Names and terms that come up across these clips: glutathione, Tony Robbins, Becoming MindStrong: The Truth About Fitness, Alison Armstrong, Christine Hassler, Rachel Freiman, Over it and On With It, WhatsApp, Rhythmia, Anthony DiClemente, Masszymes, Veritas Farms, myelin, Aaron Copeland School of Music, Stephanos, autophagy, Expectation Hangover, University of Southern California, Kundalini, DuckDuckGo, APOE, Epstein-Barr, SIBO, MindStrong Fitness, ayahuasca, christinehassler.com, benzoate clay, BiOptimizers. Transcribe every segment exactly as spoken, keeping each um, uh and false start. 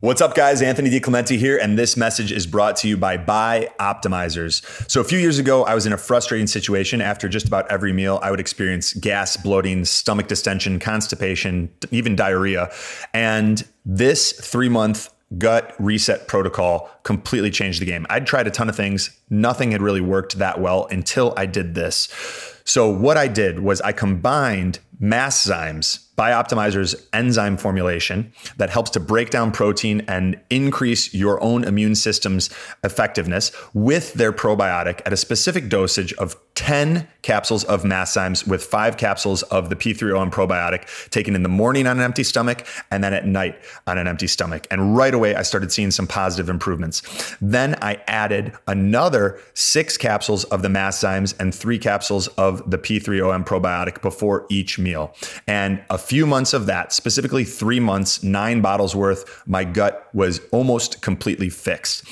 What's up, guys? Anthony DiClemente here, and this message is brought to you by BiOptimizers. So a few years ago, I was in a frustrating situation. After just about every meal, I would experience gas, bloating, stomach distension, constipation, even diarrhea. And this three-month gut reset protocol completely changed the game. I'd tried a ton of things. Nothing had really worked that well until I did this. So what I did was I combined Masszymes, BiOptimizer's enzyme formulation that helps to break down protein and increase your own immune system's effectiveness, with their probiotic at a specific dosage of ten capsules of Masszymes with five capsules of the P three O M probiotic, taken in the morning on an empty stomach and then at night on an empty stomach. And right away, I started seeing some positive improvements. Then I added another six capsules of the Masszymes and three capsules of the P three O M probiotic before each meal. And a few months of that, specifically three months, nine bottles worth, my gut was almost completely fixed.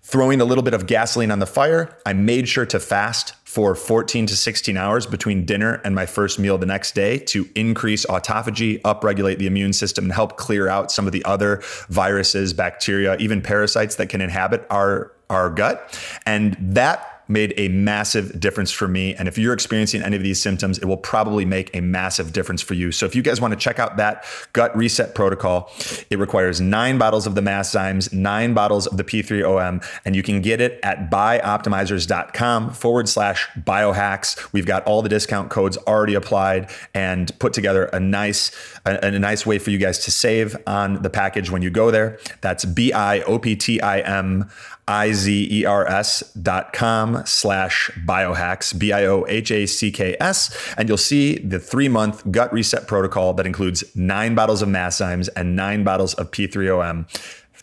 Throwing a little bit of gasoline on the fire, I made sure to fast for fourteen to sixteen hours between dinner and my first meal the next day to increase autophagy, upregulate the immune system, and help clear out some of the other viruses, bacteria, even parasites that can inhabit our, our gut. And that made a massive difference for me. And if you're experiencing any of these symptoms, it will probably make a massive difference for you. So if you guys want to check out that gut reset protocol, it requires nine bottles of the Masszymes, nine bottles of the P three O M, and you can get it at bioptimizers.com forward slash biohacks. We've got all the discount codes already applied and put together a nice, a, a nice way for you guys to save on the package when you go there. That's B-I-O-P-T-I-M-I-Z-E-R-S dot com slash biohacks, B I O H A C K S, and you'll see the three-month gut reset protocol that includes nine bottles of Masszymes and nine bottles of P three O M.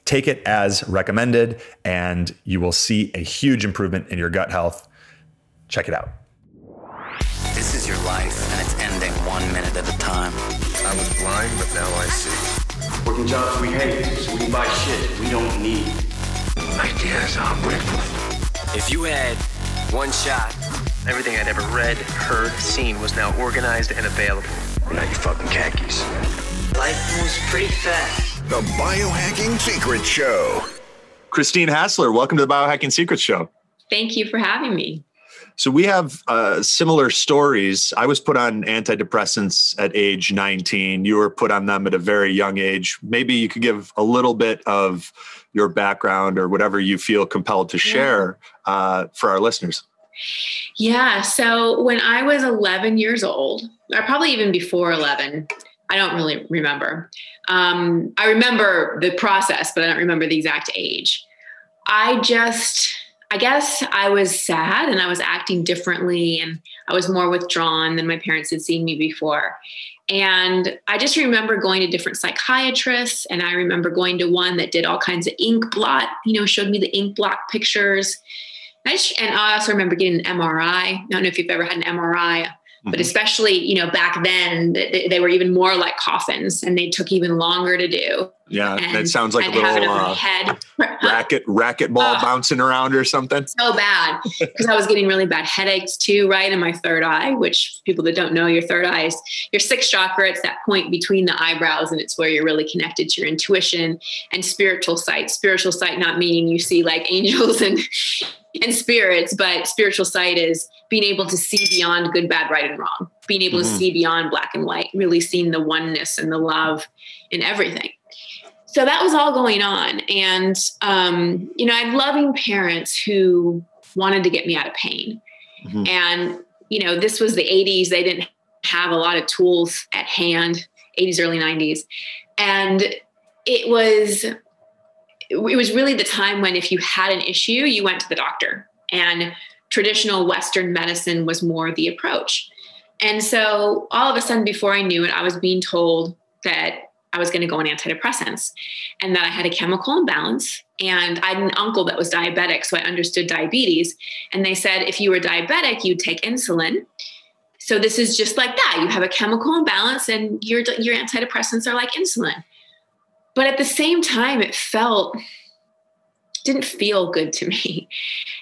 Take it as recommended, and you will see a huge improvement in your gut health. Check it out. This is your life, and it's ending one minute at a time. I was blind, but now I see. Working jobs we hate, so we can buy shit we don't need. Ideas are breakfast. If you had one shot, everything I'd ever read, heard, seen was now organized and available. We're not your fucking khakis. Life moves pretty fast. The Biohacking Secret Show. Christine Hassler, welcome to the Biohacking Secret Show. Thank you for having me. So we have uh, similar stories. I was put on antidepressants at age nineteen. You were put on them at a very young age. Maybe you could give a little bit of your background or whatever you feel compelled to share uh, for our listeners. Yeah. So when I was eleven years old, or probably even before eleven, I don't really remember. Um, I remember the process, but I don't remember the exact age. I just, I guess I was sad and I was acting differently and I was more withdrawn than my parents had seen me before. And I just remember going to different psychiatrists, and I remember going to one that did all kinds of ink blot, you know, showed me the ink blot pictures. And I, just, and I also remember getting an M R I. I don't know if you've ever had an M R I, mm-hmm. but especially, you know, back then they, they were even more like coffins and they took even longer to do. Yeah, and that sounds like a little uh, head. racket, racket ball oh, bouncing around or something. So bad, because I was getting really bad headaches too, right? In my third eye, which people that don't know, your third eye is your sixth chakra. It's that point between the eyebrows, and it's where you're really connected to your intuition and spiritual sight. Spiritual sight not meaning you see like angels and and spirits, but spiritual sight is being able to see beyond good, bad, right, and wrong. Being able mm-hmm. to see beyond black and white, really seeing the oneness and the love in everything. So that was all going on. And, um, you know, I had loving parents who wanted to get me out of pain. Mm-hmm. And, you know, this was the eighties. They didn't have a lot of tools at hand, eighties, early nineties. And it was, it was really the time when if you had an issue, you went to the doctor, and traditional Western medicine was more the approach. And so all of a sudden, before I knew it, I was being told that I was going to go on antidepressants and that I had a chemical imbalance. And I had an uncle that was diabetic, so I understood diabetes. And they said, if you were diabetic, you'd take insulin. So this is just like that. You have a chemical imbalance and your, your antidepressants are like insulin. But at the same time, it felt, didn't feel good to me.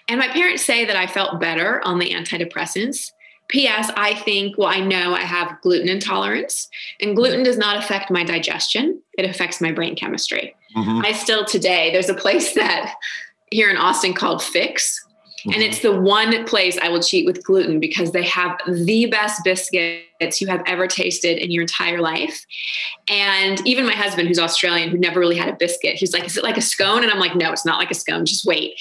And my parents say that I felt better on the antidepressants, P S I think, well, I know I have gluten intolerance, and gluten does not affect my digestion. It affects my brain chemistry. Mm-hmm. I still today, there's a place that here in Austin called Fix. Mm-hmm. And it's the one place I will cheat with gluten because they have the best biscuits you have ever tasted in your entire life. And even my husband, who's Australian, who never really had a biscuit, he's like, is it like a scone? And I'm like, no, it's not like a scone. Just wait.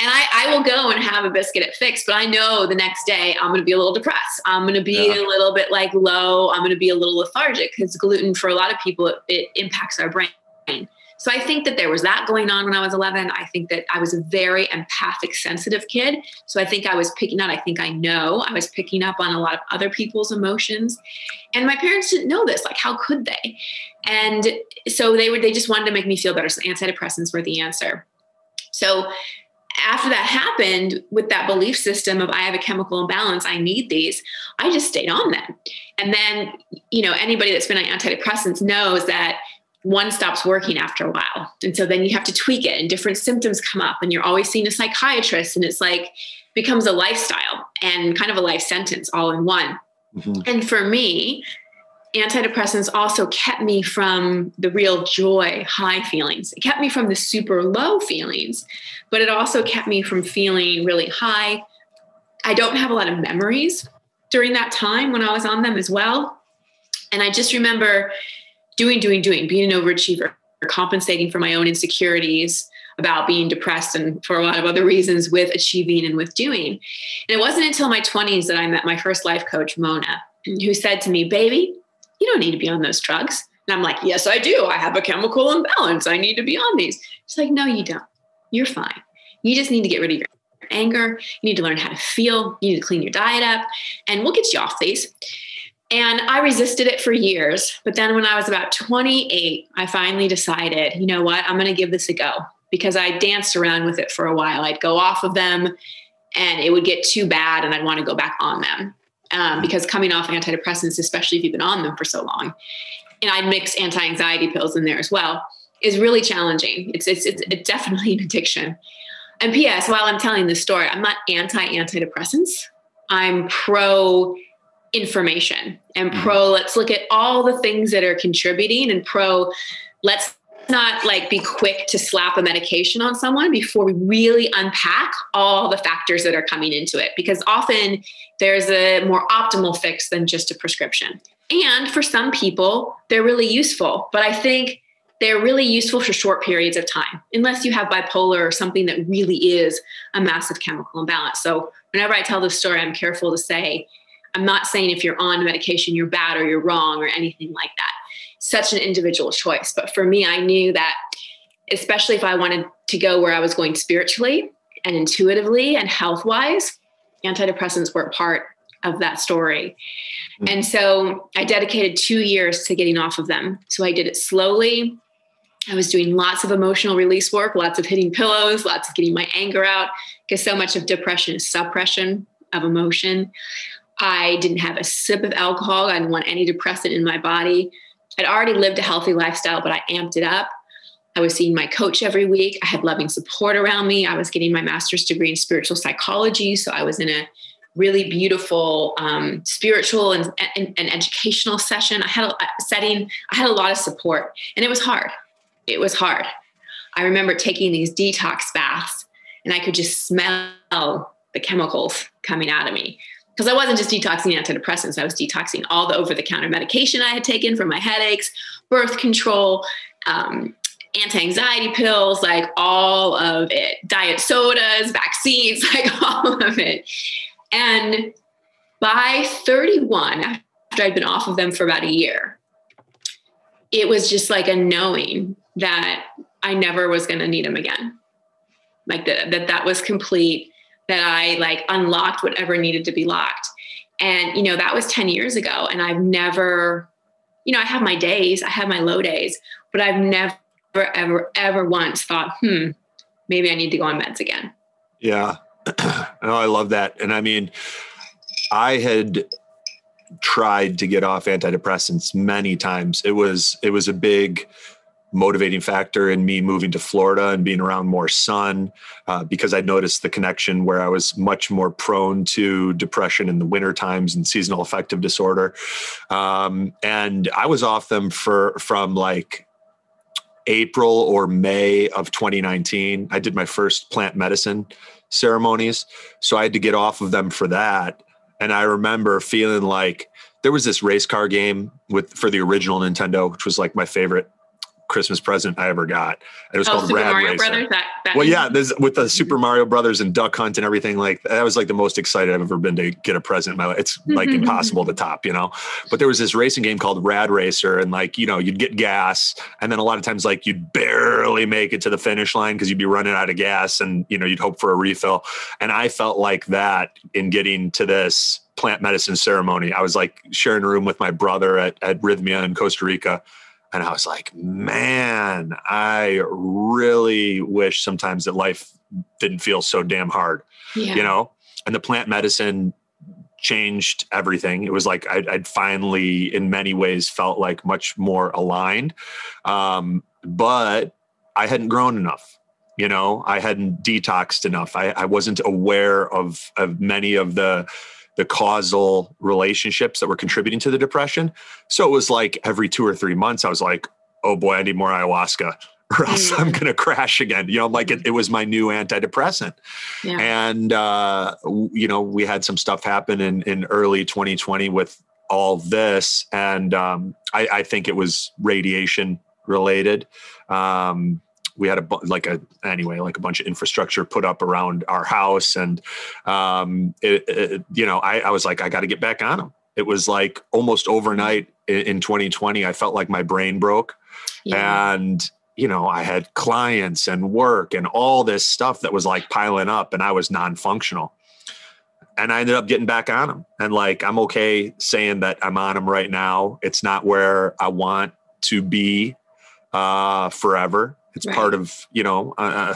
And I, I will go and have a biscuit at Fix, but I know the next day I'm going to be a little depressed. I'm going to be yeah. a little bit like low. I'm going to be a little lethargic because gluten, for a lot of people, it, it impacts our brain. So I think that there was that going on when I was eleven. I think that I was a very empathic, sensitive kid. So I think I was picking, not I think I know, I was picking up on a lot of other people's emotions. And my parents didn't know this. Like, how could they? And so they would, they just wanted to make me feel better. So antidepressants were the answer. So after that happened, with that belief system of I have a chemical imbalance, I need these, I just stayed on them. And then, you know, anybody that's been on antidepressants knows that one stops working after a while. And so then you have to tweak it and different symptoms come up and you're always seeing a psychiatrist, and it's like becomes a lifestyle and kind of a life sentence all in one. Mm-hmm. And for me, antidepressants also kept me from the real joy, high feelings. It kept me from the super low feelings, but it also kept me from feeling really high. I don't have a lot of memories during that time when I was on them as well. And I just remember doing, doing, doing, being an overachiever, compensating for my own insecurities about being depressed and for a lot of other reasons with achieving and with doing. And it wasn't until my twenties that I met my first life coach, Mona, who said to me, baby, you don't need to be on those drugs. And I'm like, yes, I do. I have a chemical imbalance. I need to be on these. She's like, no, you don't. You're fine. You just need to get rid of your anger. You need to learn how to feel. You need to clean your diet up and we'll get you off these. And I resisted it for years. But then when I was about twenty-eight, I finally decided, you know what, I'm going to give this a go, because I danced around with it for a while. I'd go off of them and it would get too bad and I'd want to go back on them um, because coming off antidepressants, especially if you've been on them for so long, and I'd mix anti-anxiety pills in there as well, is really challenging. It's, it's, it's definitely an addiction. And P S, while I'm telling this story, I'm not anti-antidepressants. I'm pro information and pro let's look at all the things that are contributing, and pro let's not like be quick to slap a medication on someone before we really unpack all the factors that are coming into it, because often there's a more optimal fix than just a prescription. And for some people they're really useful, but I think they're really useful for short periods of time, unless you have bipolar or something that really is a massive chemical imbalance. So whenever I tell this story, I'm careful to say I'm not saying if you're on medication, you're bad or you're wrong or anything like that. Such an individual choice. But for me, I knew that, especially if I wanted to go where I was going spiritually and intuitively and health-wise, antidepressants were a part of that story. Mm-hmm. And so I dedicated two years to getting off of them. So I did it slowly. I was doing lots of emotional release work, lots of hitting pillows, lots of getting my anger out, because so much of depression is suppression of emotion. I didn't have a sip of alcohol. I didn't want any depressant in my body. I'd already lived a healthy lifestyle, but I amped it up. I was seeing my coach every week. I had loving support around me. I was getting my master's degree in spiritual psychology. So I was in a really beautiful um, spiritual and, and, and educational session. I had a, a setting. I had a lot of support, and it was hard. It was hard. I remember taking these detox baths, and I could just smell the chemicals coming out of me. Because I wasn't just detoxing antidepressants, I was detoxing all the over-the-counter medication I had taken for my headaches, birth control, um, anti-anxiety pills, like all of it, diet sodas, vaccines, like all of it. And by thirty-one, after I'd been off of them for about a year, it was just like a knowing that I never was going to need them again. Like the, that that was complete. That I like unlocked whatever needed to be locked. And, you know, that was ten years ago. And I've never, you know, I have my days, I have my low days, but I've never, ever, ever once thought, hmm, maybe I need to go on meds again. Yeah. Oh, I love that. And I mean, I had tried to get off antidepressants many times. It was, it was a big motivating factor in me moving to Florida and being around more sun, uh, because I noticed the connection where I was much more prone to depression in the winter times and seasonal affective disorder. Um, and I was off them for, from like April or May of twenty nineteen. I did my first plant medicine ceremonies. So I had to get off of them for that. And I remember feeling like there was this race car game with, for the original Nintendo, which was like my favorite Christmas present I ever got. It was oh, called Super Rad Mario Racer. Brothers, that, that well, yeah, this, with the Super Mario Brothers and Duck Hunt and everything like that, I was like the most excited I've ever been to get a present in my life. It's like impossible to top, you know. But there was this racing game called Rad Racer, and like, you know, you'd get gas, and then a lot of times like you'd barely make it to the finish line because you'd be running out of gas, and you know, you'd hope for a refill. And I felt like that in getting to this plant medicine ceremony. I was like sharing a room with my brother at, at Rhythmia in Costa Rica. And I was like, man, I really wish sometimes that life didn't feel so damn hard, yeah. you know? And the plant medicine changed everything. It was like, I'd, I'd finally, in many ways, felt like much more aligned. Um, but I hadn't grown enough, you know? I hadn't detoxed enough. I, I wasn't aware of, of many of the... the causal relationships that were contributing to the depression. So it was like every two or three months, I was like, oh boy, I need more ayahuasca or else yeah. I'm going to crash again. You know, like it, it was my new antidepressant. Yeah. And, uh, you know, we had some stuff happen in, in early twenty twenty with all this. And um, I, I think it was radiation related. Um, we had a, bu- like a, anyway, like a bunch of infrastructure put up around our house. And, um, it, it, you know, I, I was like, I got to get back on them. It was like almost overnight in, in twenty twenty, I felt like my brain broke yeah. and, you know, I had clients and work and all this stuff that was like piling up, and I was non-functional. And I ended up getting back on them. And like, I'm okay saying that I'm on them right now. It's not where I want to be, uh, forever. It's right. part of, you know, uh,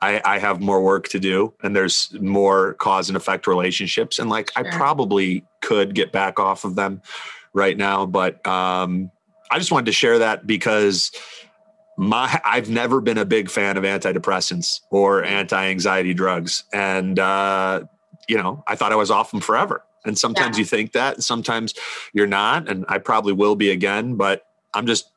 I, I have more work to do, and there's more cause and effect relationships. And like, sure. I probably could get back off of them right now, but um, I just wanted to share that because my, I've never been a big fan of antidepressants or anti-anxiety drugs. And, uh, you know, I thought I was off them forever. And sometimes yeah. you think that, and sometimes you're not. And I probably will be again, but I'm just,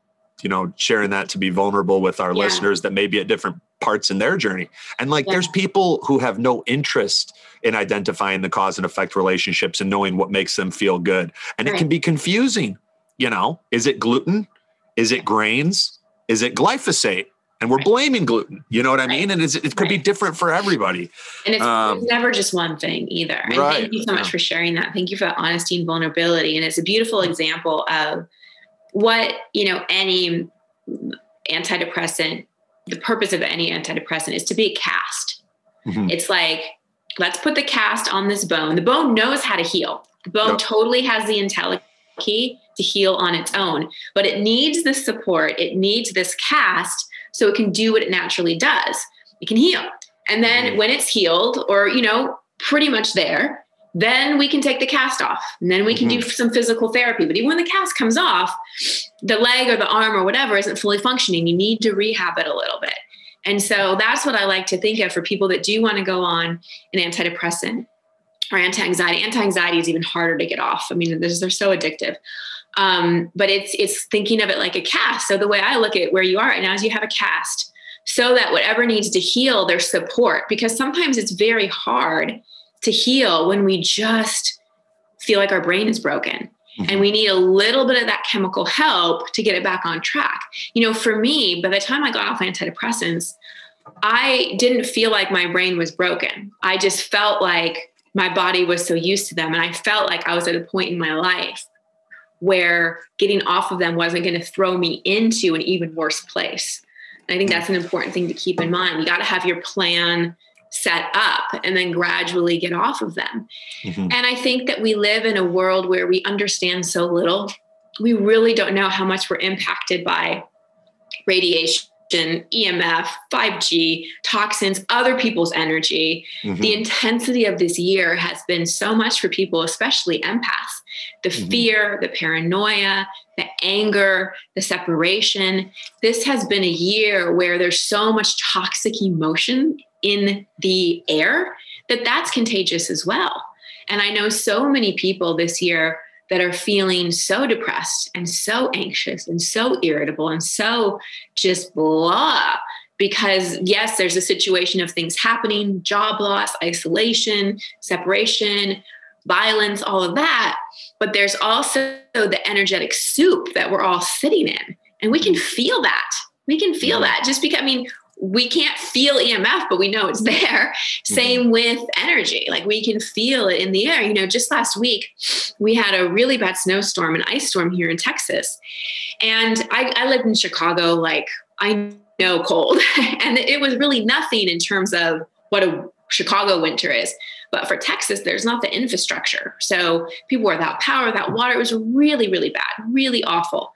you know, sharing that to be vulnerable with our yeah. listeners that may be at different parts in their journey. And like, yeah. there's people who have no interest in identifying the cause and effect relationships and knowing what makes them feel good. And right. it can be confusing, you know, is it gluten? Is it grains? Is it glyphosate? And we're right. blaming gluten, you know what I right. mean? And it's, it could right. be different for everybody. And it's, um, it's never just one thing either. And right. thank you so much yeah. for sharing that. Thank you for the honesty and vulnerability. And it's a beautiful example of what, you know, any antidepressant, the purpose of any antidepressant is to be a cast. Mm-hmm. It's like, let's put the cast on this bone. The bone knows how to heal. The bone yep. totally has the intelligent key to heal on its own, but it needs this support. It needs this cast so it can do what it naturally does. It can heal. And then when it's healed, or, you know, pretty much there, then we can take the cast off, and then we can mm-hmm. do some physical therapy. But even when the cast comes off, the leg or the arm or whatever isn't fully functioning. You need to rehab it a little bit. And so that's what I like to think of for people that do want to go on an antidepressant or anti-anxiety. Anti-anxiety is even harder to get off. I mean, they're so addictive. Um, but it's, it's thinking of it like a cast. So the way I look at where you are right now is you have a cast so that whatever needs to heal, there's support, because sometimes it's very hard to heal when we just feel like our brain is broken mm-hmm. and we need a little bit of that chemical help to get it back on track. You know, for me, by the time I got off antidepressants, I didn't feel like my brain was broken. I just felt like my body was so used to them. And I felt like I was at a point in my life where getting off of them wasn't going to throw me into an even worse place. And I think that's an important thing to keep in mind. You got to have your plan set up and then gradually get off of them. Mm-hmm. And I think that we live in a world where we understand so little. We really don't know how much we're impacted by radiation E M F, five G, toxins, other people's energy. Mm-hmm. The intensity of this year has been so much for people, especially empaths. The mm-hmm. fear, the paranoia, the anger, the separation. This has been a year where there's so much toxic emotion in the air that that's contagious as well. And I know so many people this year that are feeling so depressed and so anxious and so irritable and so just blah, because yes, there's a situation of things happening, job loss, isolation, separation, violence, all of that. But there's also the energetic soup that we're all sitting in, and we can feel that. We can feel that just because, I mean, we can't feel E M F, but we know it's there. Mm-hmm. Same with energy. Like we can feel it in the air. You know, just last week we had a really bad snowstorm, an ice storm here in Texas. And I, I lived in Chicago. Like I know cold and it was really nothing in terms of what a Chicago winter is. But for Texas, there's not the infrastructure. So people were without power, without water. It was really, really bad, really awful.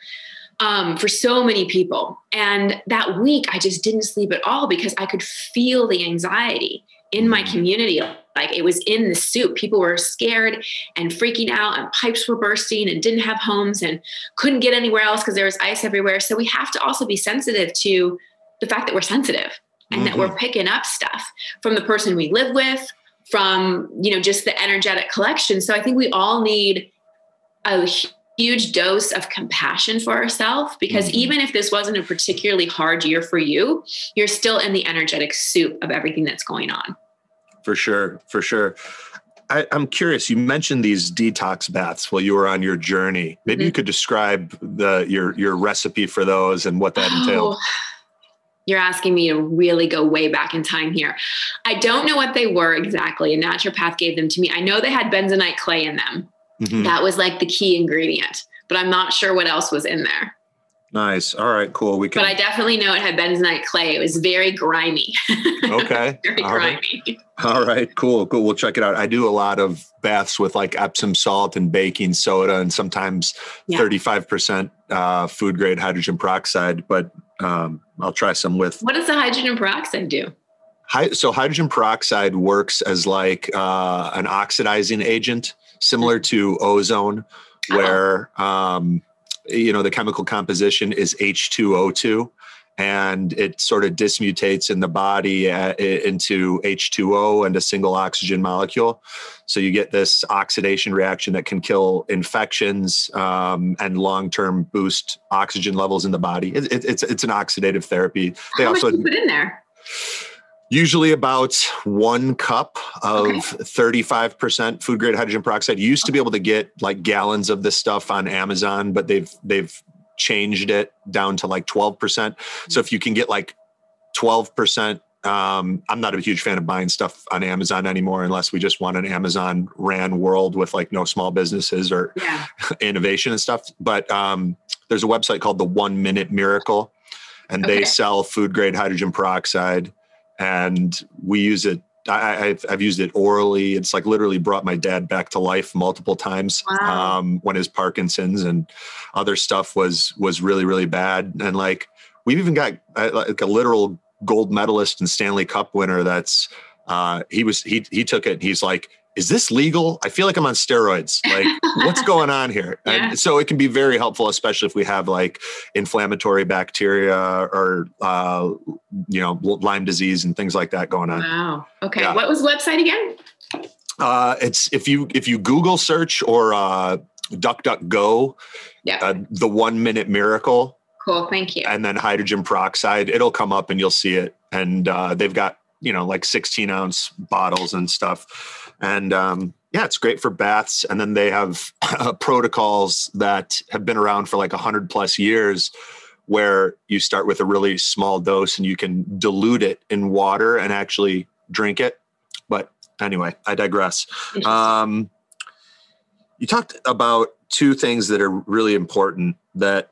Um, for so many people. And that week, I just didn't sleep at all because I could feel the anxiety in my community. Like it was in the soup. People were scared and freaking out, and pipes were bursting and didn't have homes and couldn't get anywhere else because there was ice everywhere. So we have to also be sensitive to the fact that we're sensitive and mm-hmm. that we're picking up stuff from the person we live with, from, you know, just the energetic collection. So I think we all need a huge dose of compassion for ourselves, because mm-hmm. even if this wasn't a particularly hard year for you, you're still in the energetic soup of everything that's going on. For sure. For sure. I, I'm curious, you mentioned these detox baths while you were on your journey. Maybe mm-hmm. you could describe the, your, your recipe for those and what that oh, entailed. You're asking me to really go way back in time here. I don't know what they were exactly. A naturopath gave them to me. I know they had benzoate clay in them. Mm-hmm. That was like the key ingredient, but I'm not sure what else was in there. Nice. All right, cool. We can. But I definitely know it had benzoate clay. It was very grimy. Okay. Very All grimy. Right. All right, cool. Cool. We'll check it out. I do a lot of baths with like Epsom salt and baking soda and sometimes yeah. thirty-five percent uh, food grade hydrogen peroxide, but um, I'll try some with. What does the hydrogen peroxide do? Hi- so hydrogen peroxide works as like uh, an oxidizing agent, similar to ozone, where, um, you know, the chemical composition is H two O two, and it sort of dismutates in the body at, into H two O and a single oxygen molecule. So you get this oxidation reaction that can kill infections um, and long-term boost oxygen levels in the body. It, it, it's it's an oxidative therapy. They How also much do you put in there? Usually about one cup of okay. thirty-five percent food grade hydrogen peroxide. You used to be able to get like gallons of this stuff on Amazon, but they've they've changed it down to like twelve percent. So if you can get like twelve percent, um, I'm not a huge fan of buying stuff on Amazon anymore unless we just want an Amazon ran world with like no small businesses or yeah. innovation and stuff. But um, there's a website called The One Minute Miracle, and okay. they sell food grade hydrogen peroxide. And we use it, I, I've, I've used it orally. It's like literally brought my dad back to life multiple times. Wow. um, when his Parkinson's and other stuff was was really, really bad. And like, we've even got uh, like a literal gold medalist and Stanley Cup winner that's, uh, he was, he he took it and he's like, is this legal? I feel like I'm on steroids. Like what's going on here? Yeah. And so it can be very helpful, especially if we have like inflammatory bacteria or, uh, you know, Lyme disease and things like that going on. Wow. Okay. Yeah. What was the website again? Uh, it's if you, if you Google search or, uh, DuckDuckGo, yep. uh, The One Minute Miracle. Cool. Thank you. And then hydrogen peroxide, it'll come up and you'll see it. And, uh, they've got, you know, like sixteen ounce bottles and stuff. And, um, yeah, it's great for baths. And then they have uh, protocols that have been around for like a hundred plus years where you start with a really small dose and you can dilute it in water and actually drink it. But anyway, I digress. Um, you talked about two things that are really important that,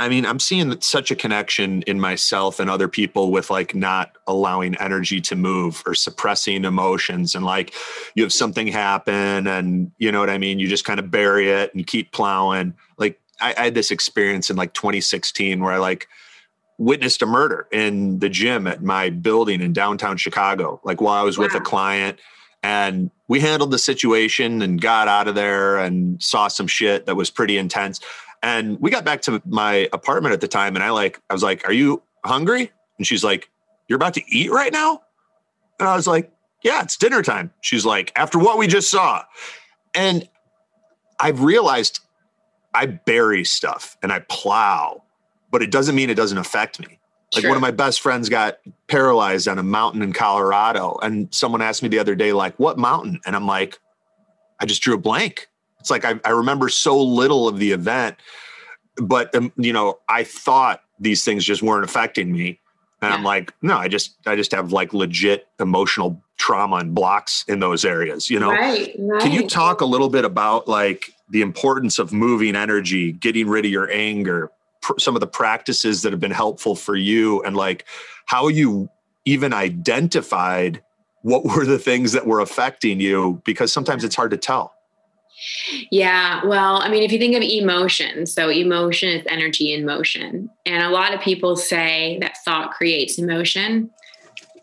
I mean, I'm seeing such a connection in myself and other people with like not allowing energy to move or suppressing emotions. And like you have something happen and you know what I mean? You just kind of bury it and keep plowing. Like I, I had this experience in like twenty sixteen where I like witnessed a murder in the gym at my building in downtown Chicago, like while I was wow. with a client, and we handled the situation and got out of there and saw some shit that was pretty intense. And we got back to my apartment at the time, and I like, I was like, "Are you hungry?" And she's like, "You're about to eat right now?" And I was like, "Yeah, it's dinner time." She's like, "After what we just saw." And I've realized I bury stuff and I plow, but it doesn't mean it doesn't affect me. Like sure. one of my best friends got paralyzed on a mountain in Colorado. And someone asked me the other day, like, "What mountain?" And I'm like, I just drew a blank. It's like, I, I remember so little of the event, but um, you know, I thought these things just weren't affecting me. And yeah. I'm like, no, I just, I just have like legit emotional trauma and blocks in those areas, you know? Right, right. Can you talk a little bit about like the importance of moving energy, getting rid of your anger, pr- some of the practices that have been helpful for you, and like how you even identified what were the things that were affecting you? Because sometimes it's hard to tell. Yeah. Well, I mean, if you think of emotion, so emotion is energy in motion. And a lot of people say that thought creates emotion.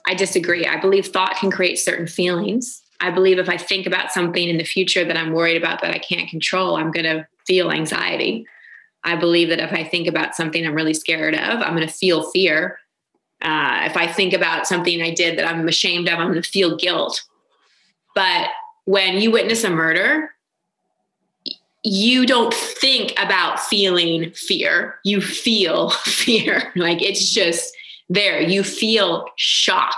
I disagree. I believe thought can create certain feelings. I believe if I think about something in the future that I'm worried about that I can't control, I'm going to feel anxiety. I believe that if I think about something I'm really scared of, I'm going to feel fear. Uh, if I think about something I did that I'm ashamed of, I'm going to feel guilt. But when you witness a murder, you don't think about feeling fear. You feel fear. Like it's just there. You feel shock.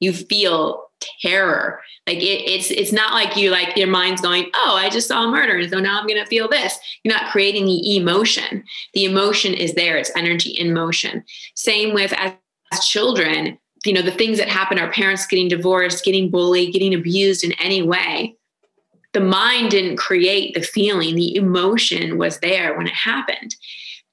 You feel terror. Like it, it's, it's not like you, like your mind's going, "Oh, I just saw a murder, and so now I'm going to feel this." You're not creating the emotion. The emotion is there. It's energy in motion. Same with as, as children, you know, the things that happen, our parents getting divorced, getting bullied, getting abused in any way. The mind didn't create the feeling. The emotion was there when it happened.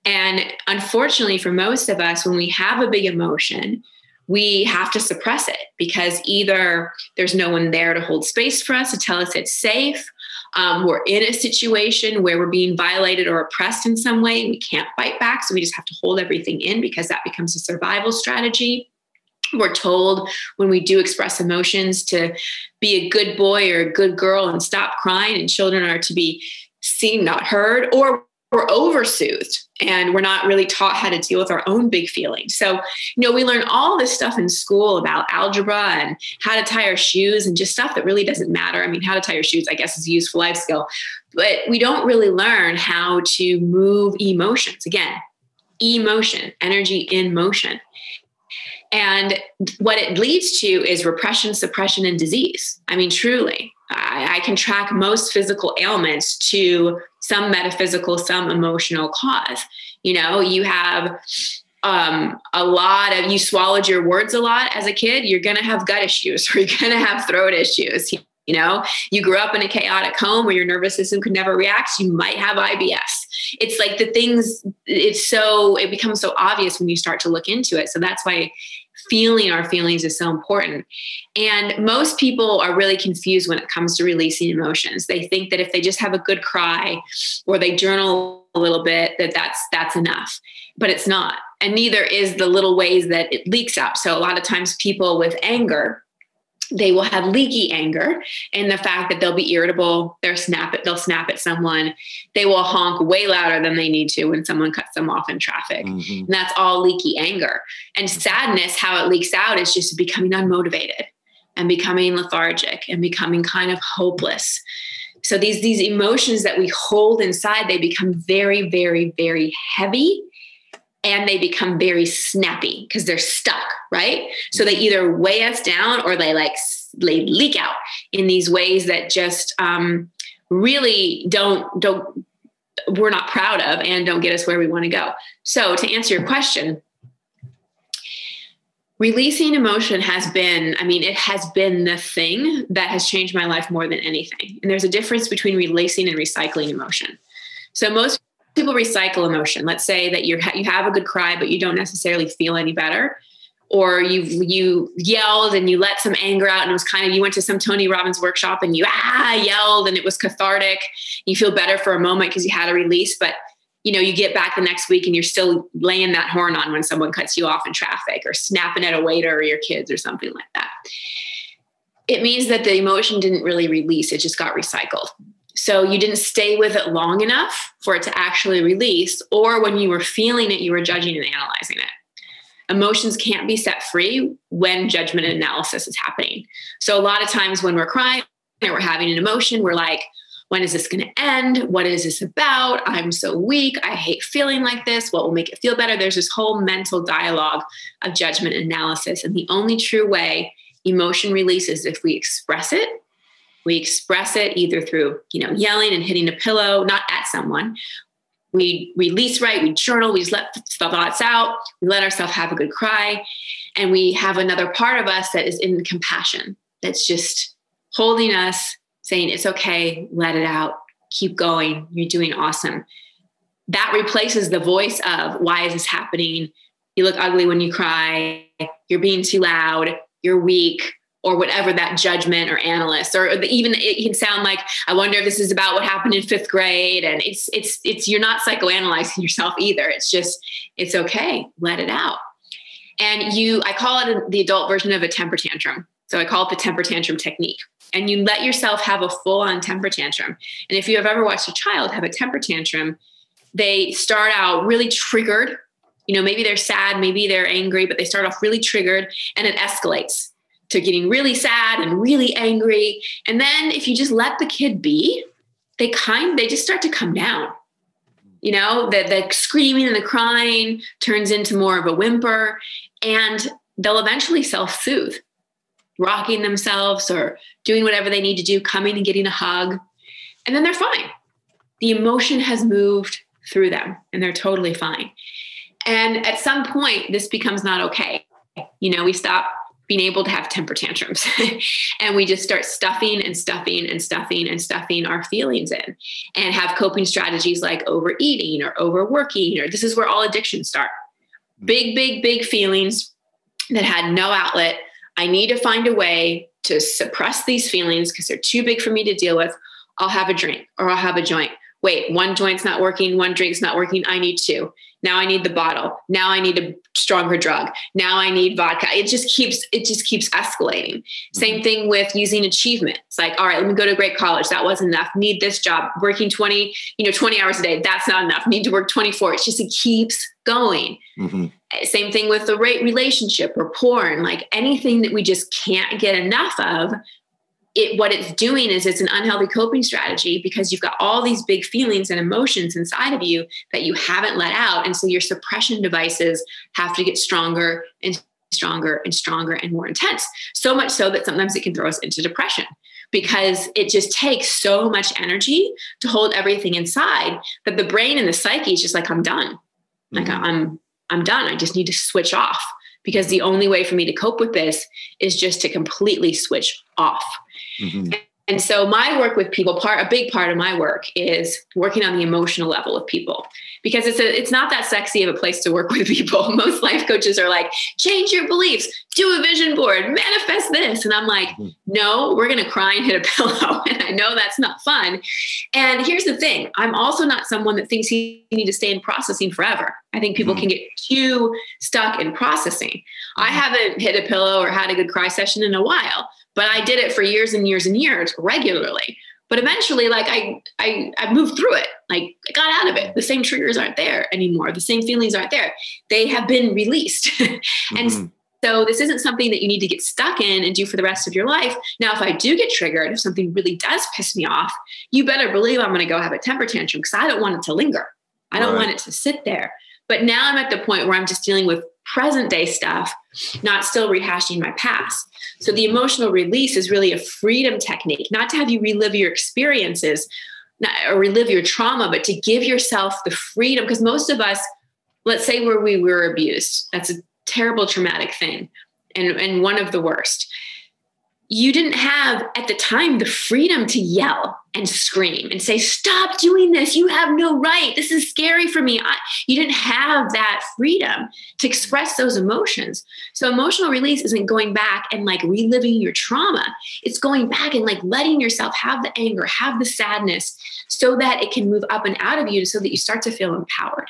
And unfortunately for most of us, when we have a big emotion, we have to suppress it because either there's no one there to hold space for us to tell us it's safe. Um, we're in a situation where we're being violated or oppressed in some way, and we can't fight back. So we just have to hold everything in because that becomes a survival strategy. We're told when we do express emotions to be a good boy or a good girl and stop crying, and children are to be seen, not heard, or we're oversoothed and we're not really taught how to deal with our own big feelings. So, you know, we learn all this stuff in school about algebra and how to tie our shoes and just stuff that really doesn't matter. I mean, how to tie your shoes, I guess, is a useful life skill, but we don't really learn how to move emotions. Again, emotion, energy in motion. And what it leads to is repression, suppression, and disease. I mean, truly, I, I can track most physical ailments to some metaphysical, some emotional cause. You know, you have um, a lot of, you swallowed your words a lot as a kid, you're going to have gut issues, or you're going to have throat issues. You know, you grew up in a chaotic home where your nervous system could never react, you might have I B S. It's like the things, it's so, it becomes so obvious when you start to look into it. So that's why feeling our feelings is so important. And most people are really confused when it comes to releasing emotions. They think that if they just have a good cry or they journal a little bit, that that's, that's enough, but it's not. And neither is the little ways that it leaks out. So a lot of times people with anger, they will have leaky anger, and the fact that they'll be irritable, they'll snap at, they'll snap at someone. They will honk way louder than they need to when someone cuts them off in traffic. Mm-hmm. And that's all leaky anger. And sadness, how it leaks out is just becoming unmotivated and becoming lethargic and becoming kind of hopeless. So these, these emotions that we hold inside, they become very, very, very heavy. And they become very snappy because they're stuck, right? So they either weigh us down or they like they leak out in these ways that just um, really don't, don't, we're not proud of and don't get us where we want to go. So to answer your question, releasing emotion has been, I mean, it has been the thing that has changed my life more than anything. And there's a difference between releasing and recycling emotion. So most people recycle emotion. Let's say that you you have a good cry, but you don't necessarily feel any better, or you you yelled and you let some anger out, and it was kind of, you went to some Tony Robbins workshop and you ah yelled and it was cathartic. You feel better for a moment because you had a release, but you know, you get back the next week and you're still laying that horn on when someone cuts you off in traffic or snapping at a waiter or your kids or something like that. It means that the emotion didn't really release. It just got recycled. So you didn't stay with it long enough for it to actually release, or when you were feeling it, you were judging and analyzing it. Emotions can't be set free when judgment and analysis is happening. So a lot of times when we're crying or we're having an emotion, we're like, when is this going to end? What is this about? I'm so weak. I hate feeling like this. What will make it feel better? There's this whole mental dialogue of judgment and analysis. And the only true way emotion releases if we express it. We express it either through, you know, yelling and hitting a pillow, not at someone. We release, right? We journal, we just let the thoughts out, we let ourselves have a good cry. And we have another part of us that is in compassion. That's just holding us, saying, it's okay, let it out, keep going, you're doing awesome. That replaces the voice of, why is this happening? You look ugly when you cry, you're being too loud, you're weak, or whatever that judgment or analyst, or even it can sound like, I wonder if this is about what happened in fifth grade. And it's, it's, it's, you're not psychoanalyzing yourself either. It's just, it's okay. Let it out. And you, I call it the adult version of a temper tantrum. So I call it the temper tantrum technique. And you let yourself have a full on temper tantrum. And if you have ever watched a child have a temper tantrum, they start out really triggered. You know, maybe they're sad, maybe they're angry, but they start off really triggered and it escalates to getting really sad and really angry. And then if you just let the kid be, they kind, they just start to come down. You know, the, the screaming and the crying turns into more of a whimper, and they'll eventually self-soothe, rocking themselves or doing whatever they need to do, coming and getting a hug. And then they're fine. The emotion has moved through them and they're totally fine. And at some point, this becomes not okay. You know, we stop being able to have temper tantrums and we just start stuffing and stuffing and stuffing and stuffing our feelings in, and have coping strategies like overeating or overworking, or this is where all addictions start. Big, big, big feelings that had no outlet. I need to find a way to suppress these feelings because they're too big for me to deal with. I'll have a drink or I'll have a joint. Wait, one joint's not working. One drink's not working. I need two. Now I need the bottle. Now I need a stronger drug. Now I need vodka. It just keeps, it just keeps escalating. Mm-hmm. Same thing with using achievement. It's like, all right, let me go to a great college. That wasn't enough. Need this job. Working twenty, you know, twenty hours a day. That's not enough. Need to work twenty-four. It's just, it keeps going. Mm-hmm. Same thing with the right relationship or porn, like anything that we just can't get enough of. It, what it's doing is it's an unhealthy coping strategy because you've got all these big feelings and emotions inside of you that you haven't let out. And so your suppression devices have to get stronger and stronger and stronger and more intense. So much so that sometimes it can throw us into depression because it just takes so much energy to hold everything inside that the brain and the psyche is just like, I'm done. Mm-hmm. Like I'm, I'm done. I just need to switch off because the only way for me to cope with this is just to completely switch off. Mm-hmm. And so my work with people, part, a big part of my work is working on the emotional level of people, because it's a, it's not that sexy of a place to work with people. Most life coaches are like, change your beliefs, do a vision board, manifest this. And I'm like, mm-hmm. no, we're going to cry and hit a pillow. And I know that's not fun. And here's the thing. I'm also not someone that thinks you need to stay in processing forever. I think people mm-hmm. can get too stuck in processing. Mm-hmm. I haven't hit a pillow or had a good cry session in a while. But I did it for years and years and years regularly. But eventually, like I, I, I moved through it. Like I got out of it. The same triggers aren't there anymore. The same feelings aren't there. They have been released. And mm-hmm. so this isn't something that you need to get stuck in and do for the rest of your life. Now, if I do get triggered, if something really does piss me off, you better believe I'm going to go have a temper tantrum because I don't want it to linger. I don't right. want it to sit there. But now I'm at the point where I'm just dealing with present day stuff, not still rehashing my past. So the emotional release is really a freedom technique, not to have you relive your experiences not, or relive your trauma, but to give yourself the freedom. Because most of us, let's say where we were abused, that's a terrible traumatic thing and, and one of the worst. you didn't have at the time the freedom to yell and scream and say, stop doing this. You have no right. This is scary for me. I, you didn't have that freedom to express those emotions. So emotional release isn't going back and like reliving your trauma. It's going back and like letting yourself have the anger, have the sadness so that it can move up and out of you so that you start to feel empowered.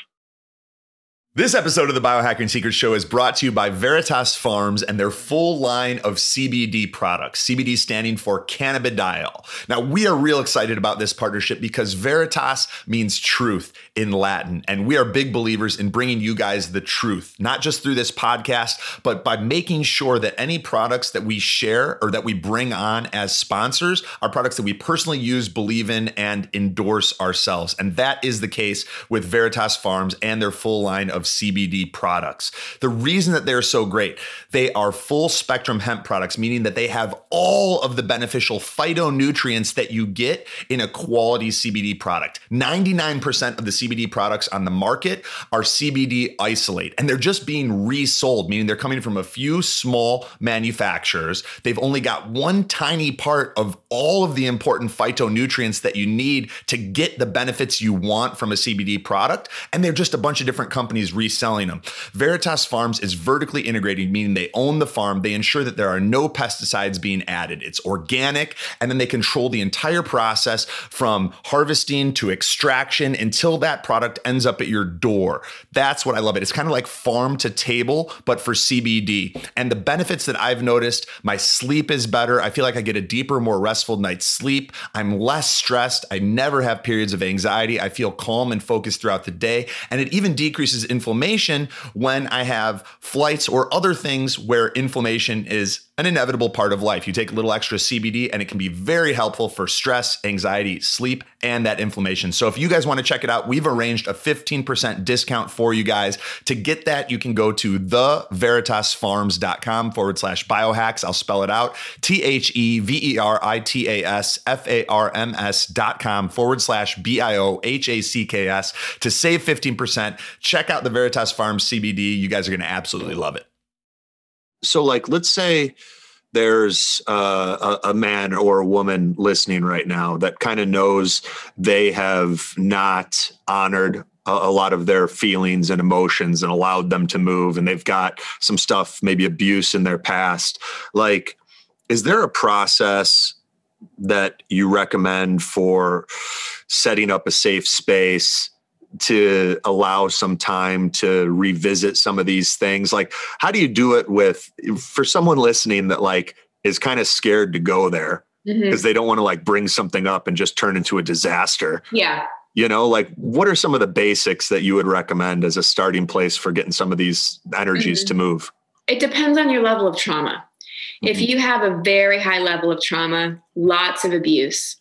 This episode of the Biohacking Secrets Show is brought to you by Veritas Farms and their full line of C B D products, C B D standing for cannabidiol. Now, we are real excited about this partnership because Veritas means truth in Latin, and we are big believers in bringing you guys the truth, not just through this podcast, but by making sure that any products that we share or that we bring on as sponsors are products that we personally use, believe in, and endorse ourselves. And that is the case with Veritas Farms and their full line of C B D products. The reason that they're so great, they are full spectrum hemp products, meaning that they have all of the beneficial phytonutrients that you get in a quality C B D product. ninety-nine percent of the C B D products on the market are C B D isolate, and they're just being resold, meaning they're coming from a few small manufacturers. They've only got one tiny part of all of the important phytonutrients that you need to get the benefits you want from a C B D product, and they're just a bunch of different companies reselling them. Veritas Farms is vertically integrated, meaning they own the farm. They ensure that there are no pesticides being added. It's organic, and then they control the entire process from harvesting to extraction until that product ends up at your door. That's what I love it. It's kind of like farm to table, but for C B D. And the benefits that I've noticed, my sleep is better. I feel like I get a deeper, more restful night's sleep. I'm less stressed. I never have periods of anxiety. I feel calm and focused throughout the day. And it even decreases inflammation when I have flights or other things where inflammation is an inevitable part of life. You take a little extra C B D and it can be very helpful for stress, anxiety, sleep, and that inflammation. So if you guys want to check it out, we've arranged a fifteen percent discount for you guys. To get that, you can go to the veritas farms dot com forward slash biohacks. I'll spell it out. T H E V E R I T A S F A R M S dot com forward slash B I O H A C K S to save fifteen percent. Check out the Veritas Farms C B D. You guys are going to absolutely love it. So like, let's say there's uh, a, a man or a woman listening right now that kind of knows they have not honored a, a lot of their feelings and emotions and allowed them to move. And they've got some stuff, maybe abuse in their past. Like, is there a process that you recommend for setting up a safe space to allow some time to revisit some of these things? Like, how do you do it with, for someone listening that like is kind of scared to go there because mm-hmm. they don't want to like bring something up and just turn into a disaster? Yeah. You know, like what are some of the basics that you would recommend as a starting place for getting some of these energies mm-hmm. to move? It depends on your level of trauma. Mm-hmm. If you have a very high level of trauma, lots of abuse,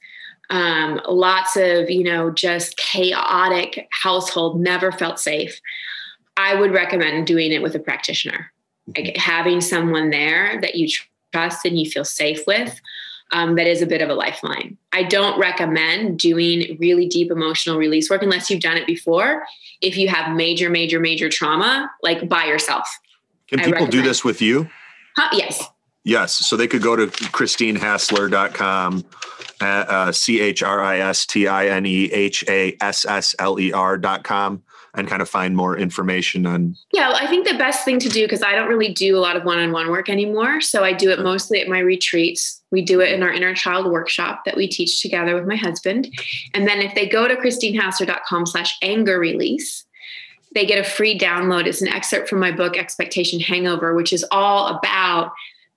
Um, lots of, you know, just chaotic household, never felt safe, I would recommend doing it with a practitioner, like having someone there that you trust and you feel safe with. Um, that is a bit of a lifeline. I don't recommend doing really deep emotional release work unless you've done it before. If you have major, major, major trauma, like by yourself. Can people do this with you? Huh? Yes. Yes. So they could go to christine hassler dot com, uh, uh, C H R I S T I N E H A S S L E R dot com, and kind of find more information on. Yeah, well, I think the best thing to do, because I don't really do a lot of one-on-one work anymore. So I do it mostly at my retreats. We do it in our inner child workshop that we teach together with my husband. And then if they go to christinehassler.com slash anger release, they get a free download. It's an excerpt from my book, Expectation Hangover, which is all about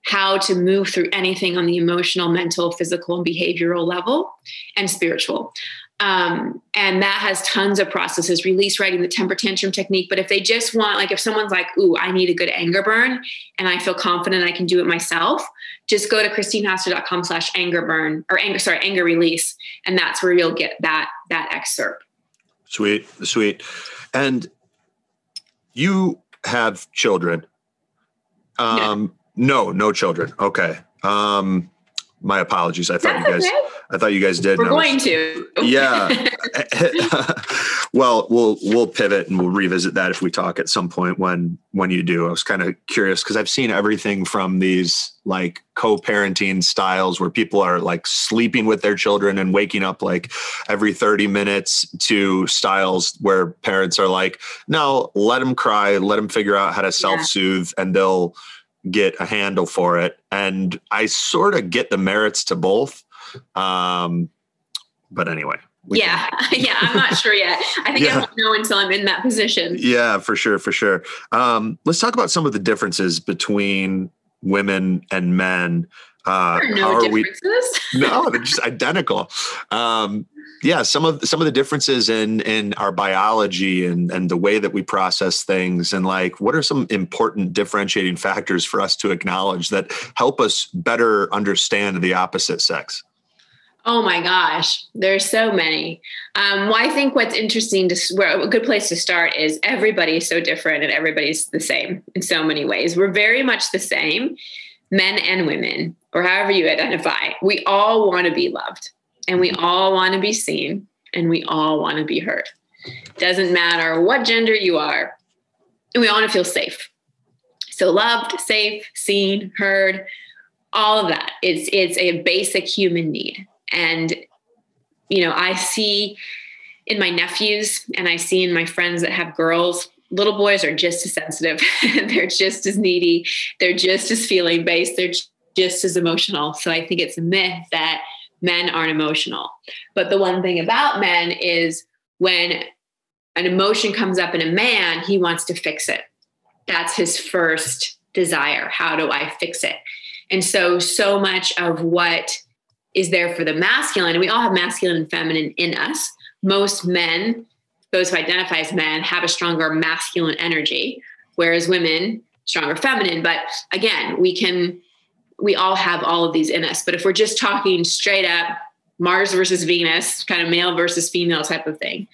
how to move through anything on the emotional, mental, physical, and behavioral level, and spiritual. Um, and that has tons of processes, release writing, the temper tantrum technique. But if they just want, like if someone's like, ooh, I need a good anger burn and I feel confident I can do it myself, just go to christinehassler.com slash anger burn or anger, sorry, anger release. And that's where you'll get that, that excerpt. Sweet, sweet. And you have children. Um, yeah. No, no children. Okay. Um, my apologies. I thought That's you guys, okay. I thought you guys did. We're going was, to. Yeah. Well, we'll we'll pivot and we'll revisit that if we talk at some point when when you do. I was kind of curious because I've seen everything from these like co-parenting styles where people are like sleeping with their children and waking up like every thirty minutes to styles where parents are like, no, let them cry, let them figure out how to self-soothe yeah. and they'll get a handle for it. And I sort of get the merits to both. Um, but anyway. Yeah. yeah. I'm not sure yet. I think yeah. I won't know until I'm in that position. Yeah, for sure. For sure. Um, let's talk about some of the differences between women and men. Uh, there are no how are differences. We, no, they're just identical. Um, yeah. Some of, some of the differences in, in our biology and, and the way that we process things. And like, what are some important differentiating factors for us to acknowledge that help us better understand the opposite sex? Oh my gosh, there's so many. Um, well, I think what's interesting, to where a good place to start is everybody's so different and everybody's the same in so many ways. We're very much the same, men and women, or however you identify. We all want to be loved and we all want to be seen and we all want to be heard. Doesn't matter what gender you are, and we all want to feel safe. So loved, safe, seen, heard, all of that. It's, it's a basic human need. And, you know, I see in my nephews and I see in my friends that have girls, little boys are just as sensitive. They're just as needy. They're just as feeling based. They're just as emotional. So I think it's a myth that men aren't emotional. But the one thing about men is when an emotion comes up in a man, he wants to fix it. That's his first desire. How do I fix it? And so, so much of what is there for the masculine, and we all have masculine and feminine in us. Most men, those who identify as men, have a stronger masculine energy, whereas women, stronger feminine. But again, we can, we all have all of these in us. But if we're just talking straight up Mars versus Venus, kind of male versus female type of thing,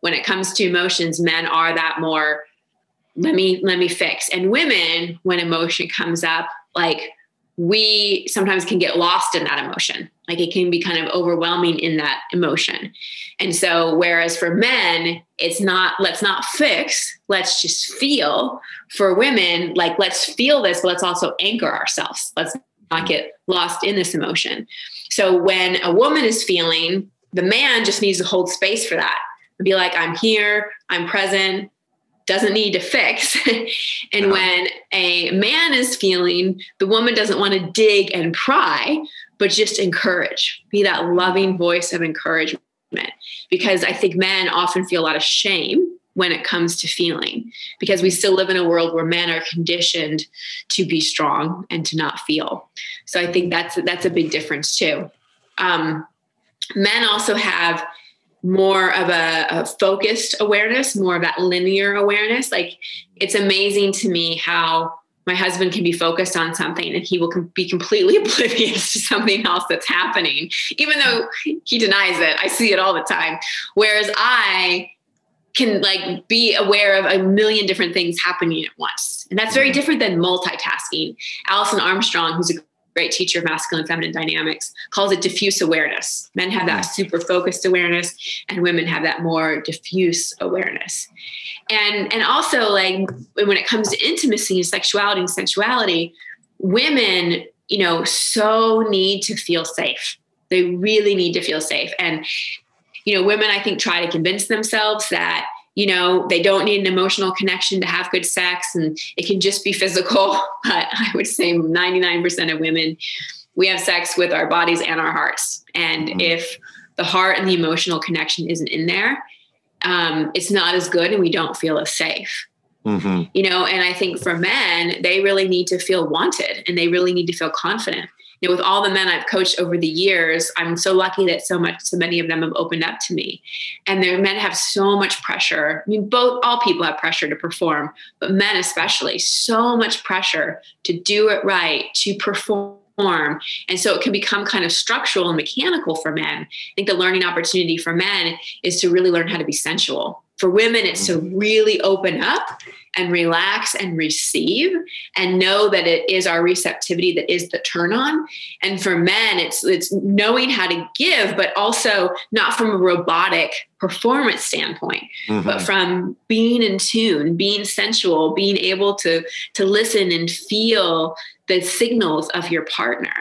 when it comes to emotions, men are that more, let me, let me fix. And women, when emotion comes up, like, we sometimes can get lost in that emotion. Like it can be kind of overwhelming in that emotion. And so, whereas for men, it's not, let's not fix, let's just feel. For women, like, let's feel this, but let's also anchor ourselves. Let's not get lost in this emotion. So when a woman is feeling, the man just needs to hold space for that and be like, I'm here, I'm present, doesn't need to fix. And when a man is feeling, the woman doesn't want to dig and pry, but just encourage, be that loving voice of encouragement. Because I think men often feel a lot of shame when it comes to feeling, because we still live in a world where men are conditioned to be strong and to not feel. So I think that's, that's a big difference too. Um, men also have more of a, a focused awareness, more of that linear awareness. Like it's amazing to me how my husband can be focused on something and he will com- be completely oblivious to something else that's happening, even though he denies it. I see it all the time. Whereas I can like be aware of a million different things happening at once. And that's very different than multitasking. Alison Armstrong, who's a great teacher of masculine and feminine dynamics, calls it diffuse awareness. Men have that super focused awareness and women have that more diffuse awareness. And, and also like when it comes to intimacy and sexuality and sensuality, women, you know, so need to feel safe. They really need to feel safe. And, you know, women, I think, try to convince themselves that, you know, they don't need an emotional connection to have good sex and it can just be physical. But I would say ninety-nine percent of women, we have sex with our bodies and our hearts. And mm-hmm. if the heart and the emotional connection isn't in there, um, it's not as good and we don't feel as safe. Mm-hmm. You know, and I think for men, they really need to feel wanted and they really need to feel confident. You know, with all the men I've coached over the years, I'm so lucky that so much, so many of them have opened up to me. And their men have so much pressure. I mean, both, all people have pressure to perform, but men especially, so much pressure to do it right, to perform perform. And so it can become kind of structural and mechanical for men. I think the learning opportunity for men is to really learn how to be sensual. For women, it's to really open up and relax and receive and know that it is our receptivity that is the turn on. And for men, it's it's knowing how to give, but also not from a robotic performance standpoint, mm-hmm. but from being in tune, being sensual, being able to, to listen and feel the signals of your partner.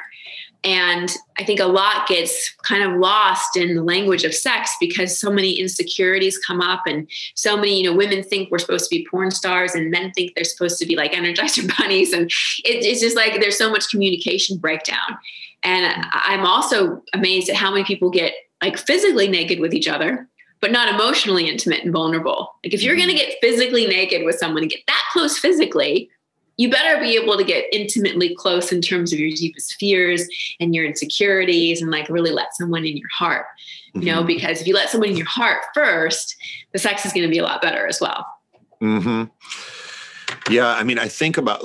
And I think a lot gets kind of lost in the language of sex because so many insecurities come up and so many, you know, women think we're supposed to be porn stars and men think they're supposed to be like Energizer bunnies. And it, it's just like, there's so much communication breakdown. And I'm also amazed at how many people get like physically naked with each other, but not emotionally intimate and vulnerable. Like if you're going to get physically naked with someone and get that close physically, you better be able to get intimately close in terms of your deepest fears and your insecurities and like really let someone in your heart, you mm-hmm. know, because if you let someone in your heart first, the sex is going to be a lot better as well. Mm-hmm. Yeah. I mean, I think about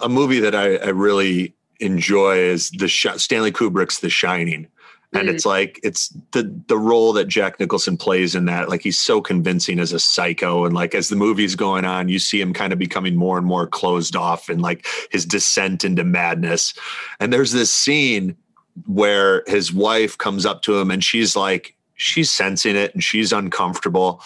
a movie that I, I really enjoy is the Sh- Stanley Kubrick's The Shining. And mm-hmm. it's like, it's the the role that Jack Nicholson plays in that. Like, he's so convincing as a psycho. And like, as the movie's going on, you see him kind of becoming more and more closed off and like his descent into madness. And there's this scene where his wife comes up to him and she's like, she's sensing it and she's uncomfortable.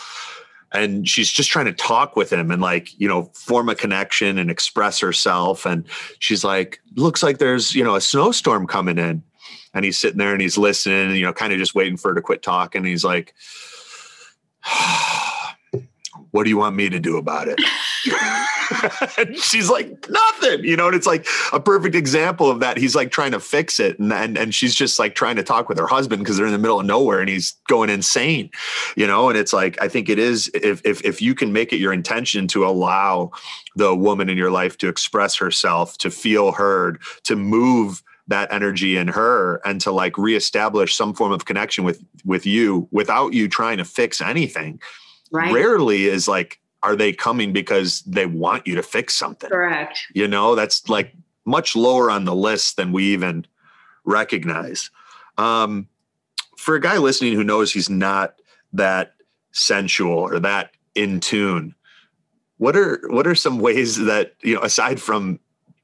And she's just trying to talk with him and like, you know, form a connection and express herself. And she's like, looks like there's, you know, a snowstorm coming in. And he's sitting there and he's listening, you know, kind of just waiting for her to quit talking. And he's like, what do you want me to do about it? And she's like, nothing, you know, and it's like a perfect example of that. He's like trying to fix it. And, and, and she's just like trying to talk with her husband because they're in the middle of nowhere and he's going insane, you know? And it's like, I think it is, if, if, if you can make it your intention to allow the woman in your life to express herself, to feel heard, to move that energy in her and to like reestablish some form of connection with, with you without you trying to fix anything. Right. Rarely is like, are they coming because they want you to fix something? Correct. You know, that's like much lower on the list than we even recognize. Um, for a guy listening who knows he's not that sensual or that in tune, what are, what are some ways that, you know, aside from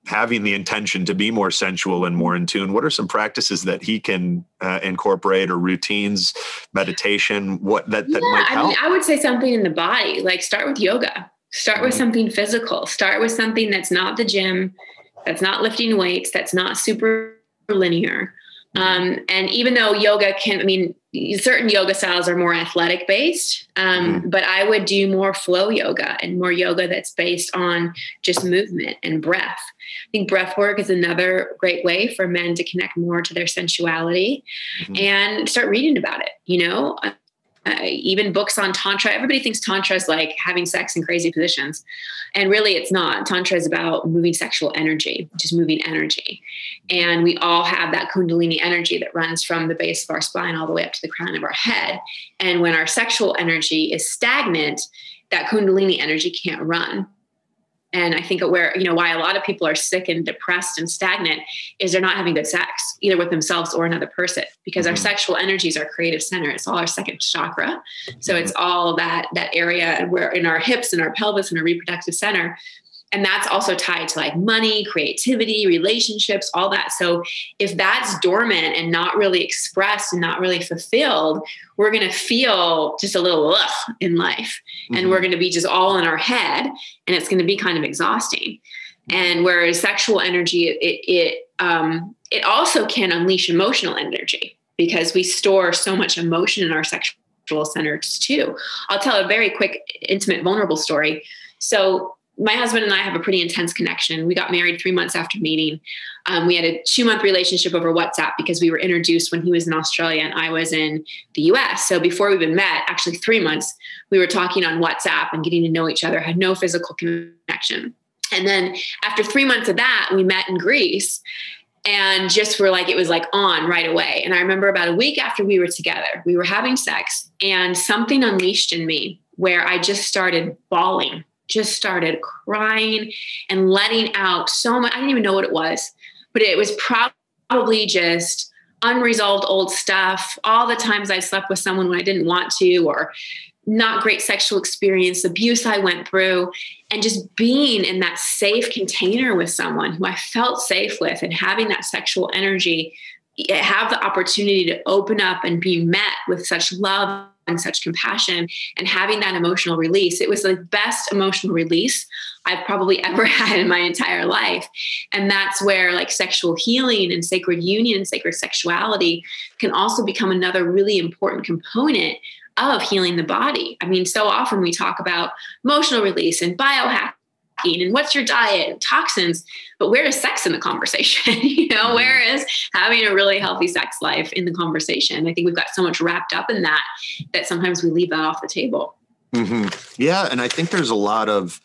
having the intention to be more sensual and more in tune, what are some practices that he can uh, incorporate or routines, meditation, what that, that yeah, might help? I mean, I would say something in the body, like start with yoga, start mm-hmm. with something physical, start with something that's not the gym, that's not lifting weights, that's not super linear. Um, and even though yoga can, I mean, certain yoga styles are more athletic based, um, mm-hmm. but I would do more flow yoga and more yoga that's based on just movement and breath. I think breath work is another great way for men to connect more to their sensuality mm-hmm. and start reading about it. You know, uh, even books on Tantra, everybody thinks Tantra is like having sex in crazy positions. And really it's not. Tantra is about moving sexual energy, just moving energy. And we all have that Kundalini energy that runs from the base of our spine all the way up to the crown of our head. And when our sexual energy is stagnant, that Kundalini energy can't run. And I think where, you know, why a lot of people are sick and depressed and stagnant is they're not having good sex, either with themselves or another person, because mm-hmm. our sexual energy is our creative center. It's all our second chakra. So mm-hmm. it's all that that area where in our hips and our pelvis and our reproductive center. And that's also tied to like money, creativity, relationships, all that. So if that's dormant and not really expressed and not really fulfilled, we're going to feel just a little ugh in life mm-hmm. and we're going to be just all in our head and it's going to be kind of exhausting. And whereas sexual energy, it, it, um, it also can unleash emotional energy because we store so much emotion in our sexual centers too. I'll tell a very quick, intimate, vulnerable story. So my husband and I have a pretty intense connection. We got married three months after meeting. Um, we had a two month relationship over WhatsApp because we were introduced when he was in Australia and I was in the U S. So before we even met, actually three months, we were talking on WhatsApp and getting to know each other, had no physical connection. And then after three months of that, we met in Greece and just were like, it was like on right away. And I remember about a week after we were together, we were having sex and something unleashed in me where I just started bawling. Just started crying and letting out so much. I didn't even know what it was, but it was probably probably just unresolved old stuff, all the times I slept with someone when I didn't want to, or not great sexual experience, abuse I went through, and just being in that safe container with someone who I felt safe with and having that sexual energy, have the opportunity to open up and be met with such love and such compassion and having that emotional release. It was the best emotional release I've probably ever had in my entire life. And that's where like sexual healing and sacred union, sacred sexuality can also become another really important component of healing the body. I mean, so often we talk about emotional release and biohacking and what's your diet, toxins, but where is sex in the conversation? You know, where is having a really healthy sex life in the conversation? I think we've got so much wrapped up in that, that sometimes we leave that off the table. Mm-hmm. Yeah. And I think there's a lot of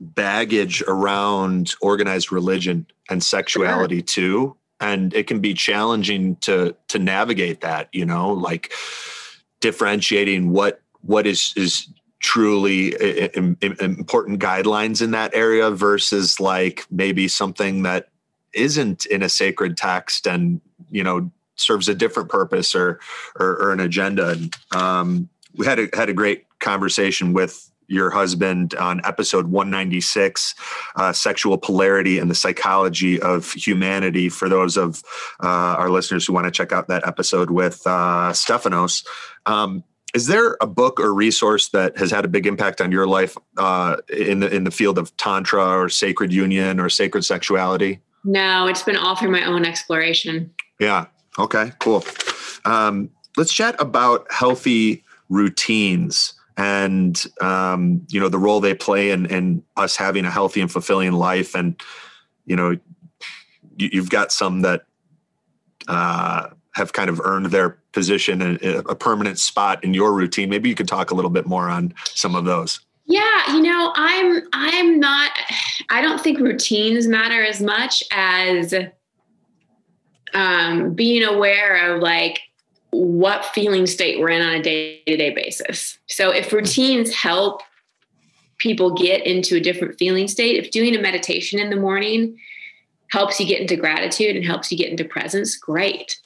baggage around organized religion and sexuality sure. too. And it can be challenging to, to navigate that, you know, like differentiating what, what is, is, truly important guidelines in that area versus like maybe something that isn't in a sacred text and, you know, serves a different purpose or, or, or an agenda. And, um, we had a, had a great conversation with your husband on episode one ninety-six, uh, Sexual Polarity and the Psychology of Humanity. For those of, uh, our listeners who want to check out that episode with, uh, Stephanos, um, is there a book or resource that has had a big impact on your life uh, in the in the field of Tantra or sacred union or sacred sexuality? No, it's been all through my own exploration. Yeah. Okay, cool. Um, let's chat about healthy routines and, um, you know, the role they play in, in us having a healthy and fulfilling life. And, you know, you, you've got some that uh, have kind of earned their position and a permanent spot in your routine. Maybe you could talk a little bit more on some of those. Yeah. You know, I'm, I'm not, I don't think routines matter as much as, um, being aware of like what feeling state we're in on a day-to-day basis. So if routines help people get into a different feeling state, if doing a meditation in the morning helps you get into gratitude and helps you get into presence, great.